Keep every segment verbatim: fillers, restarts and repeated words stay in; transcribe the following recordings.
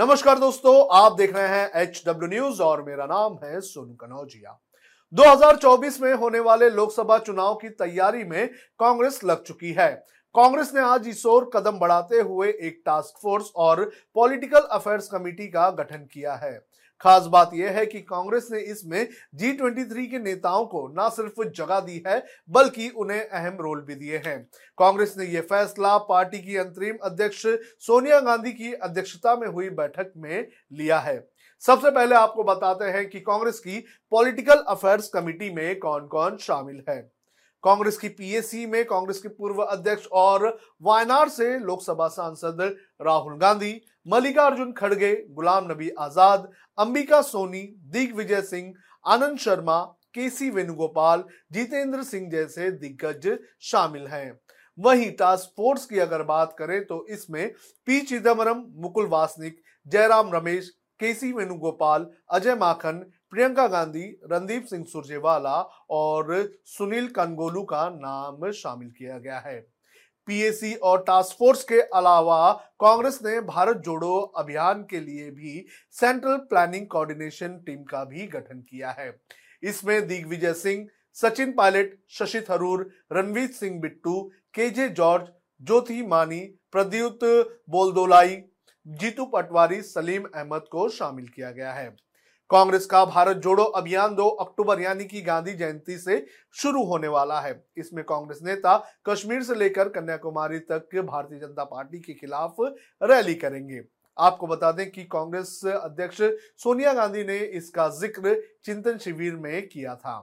नमस्कार दोस्तों, आप देख रहे हैं एचडब्ल्यू न्यूज और मेरा नाम है सुनील कनौजिया। दो हज़ार चौबीस में होने वाले लोकसभा चुनाव की तैयारी में कांग्रेस लग चुकी है। कांग्रेस ने आज इस ओर कदम बढ़ाते हुए एक टास्क फोर्स और पॉलिटिकल अफेयर्स कमेटी का गठन किया है। खास बात यह है कि कांग्रेस ने इसमें जी ट्वेंटी थ्री के नेताओं को न सिर्फ जगह दी है बल्कि उन्हें अहम रोल भी दिए हैं। कांग्रेस ने यह फैसला पार्टी की अंतरिम अध्यक्ष सोनिया गांधी की अध्यक्षता में हुई बैठक में लिया है। सबसे पहले आपको बताते हैं कि कांग्रेस की पॉलिटिकल अफेयर्स कमेटी में कौन कौन शामिल है। कांग्रेस की पीएसी में कांग्रेस के पूर्व अध्यक्ष और वायनाड से लोकसभा सांसद राहुल गांधी, मल्लिकार्जुन खड़गे, गुलाम नबी आजाद, अंबिका सोनी, दिग्विजय सिंह, आनंद शर्मा, केसी वेणुगोपाल, जीतेंद्र सिंह जैसे दिग्गज शामिल हैं। वहीं टास्क फोर्स की अगर बात करें तो इसमें पी चिदम्बरम, मुकुल वासनिक, जयराम रमेश, केसी वेणुगोपाल, अजय माखन, प्रियंका गांधी, रणदीप सिंह सुरजेवाला और सुनील कंगोलू का नाम शामिल किया गया है। पीएसी और टास्क फोर्स के अलावा कांग्रेस ने भारत जोड़ो अभियान के लिए भी सेंट्रल प्लानिंग कोऑर्डिनेशन टीम का भी गठन किया है। इसमें दिग्विजय सिंह, सचिन पायलट, शशि थरूर, रणवीर सिंह बिट्टू, केजे जॉर्ज, ज्योति मानी, प्रद्युत बोलदोलाई, जीतू पटवारी, सलीम अहमद को शामिल किया गया है। कांग्रेस का भारत जोड़ो अभियान दो अक्टूबर यानी कि गांधी जयंती से शुरू होने वाला है। इसमें कांग्रेस नेता कश्मीर से लेकर कन्याकुमारी तक भारतीय जनता पार्टी के खिलाफ रैली करेंगे। आपको बता दें कि कांग्रेस अध्यक्ष सोनिया गांधी ने इसका जिक्र चिंतन शिविर में किया था।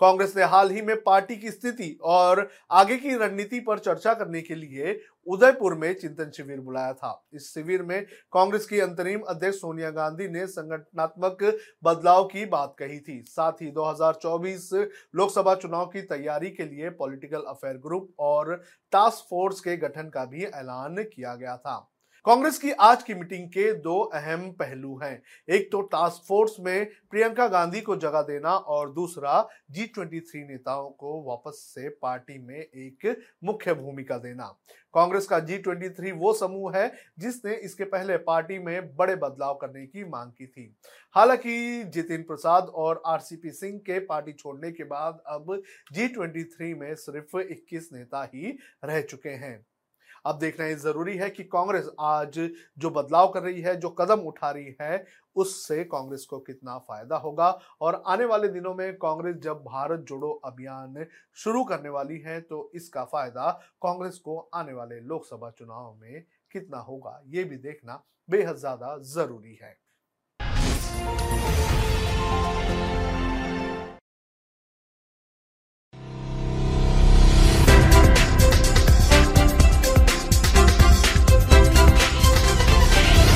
कांग्रेस ने हाल ही में पार्टी की स्थिति और आगे की रणनीति पर चर्चा करने के लिए उदयपुर में चिंतन शिविर बुलाया था। इस शिविर में कांग्रेस की अंतरिम अध्यक्ष सोनिया गांधी ने संगठनात्मक बदलाव की बात कही थी। साथ ही दो हज़ार चौबीस लोकसभा चुनाव की तैयारी के लिए पॉलिटिकल अफेयर ग्रुप और टास्क फोर्स के गठन का भी ऐलान किया गया था। कांग्रेस की आज की मीटिंग के दो अहम पहलू हैं, एक तो टास्क फोर्स में प्रियंका गांधी को जगह देना और दूसरा जी ट्वेंटी थ्री नेताओं को वापस से पार्टी में एक मुख्य भूमिका देना। कांग्रेस का जी ट्वेंटी थ्री वो समूह है जिसने इसके पहले पार्टी में बड़े बदलाव करने की मांग की थी। हालांकि जितेन्द्र प्रसाद और आर सी पी सिंह के पार्टी छोड़ने के बाद अब जी ट्वेंटी थ्री में सिर्फ इक्कीस नेता ही रह चुके हैं। अब देखना ये जरूरी है कि कांग्रेस आज जो बदलाव कर रही है, जो कदम उठा रही है, उससे कांग्रेस को कितना फायदा होगा और आने वाले दिनों में कांग्रेस जब भारत जोड़ो अभियान शुरू करने वाली है तो इसका फायदा कांग्रेस को आने वाले लोकसभा चुनाव में कितना होगा, ये भी देखना बेहद ज्यादा जरूरी है।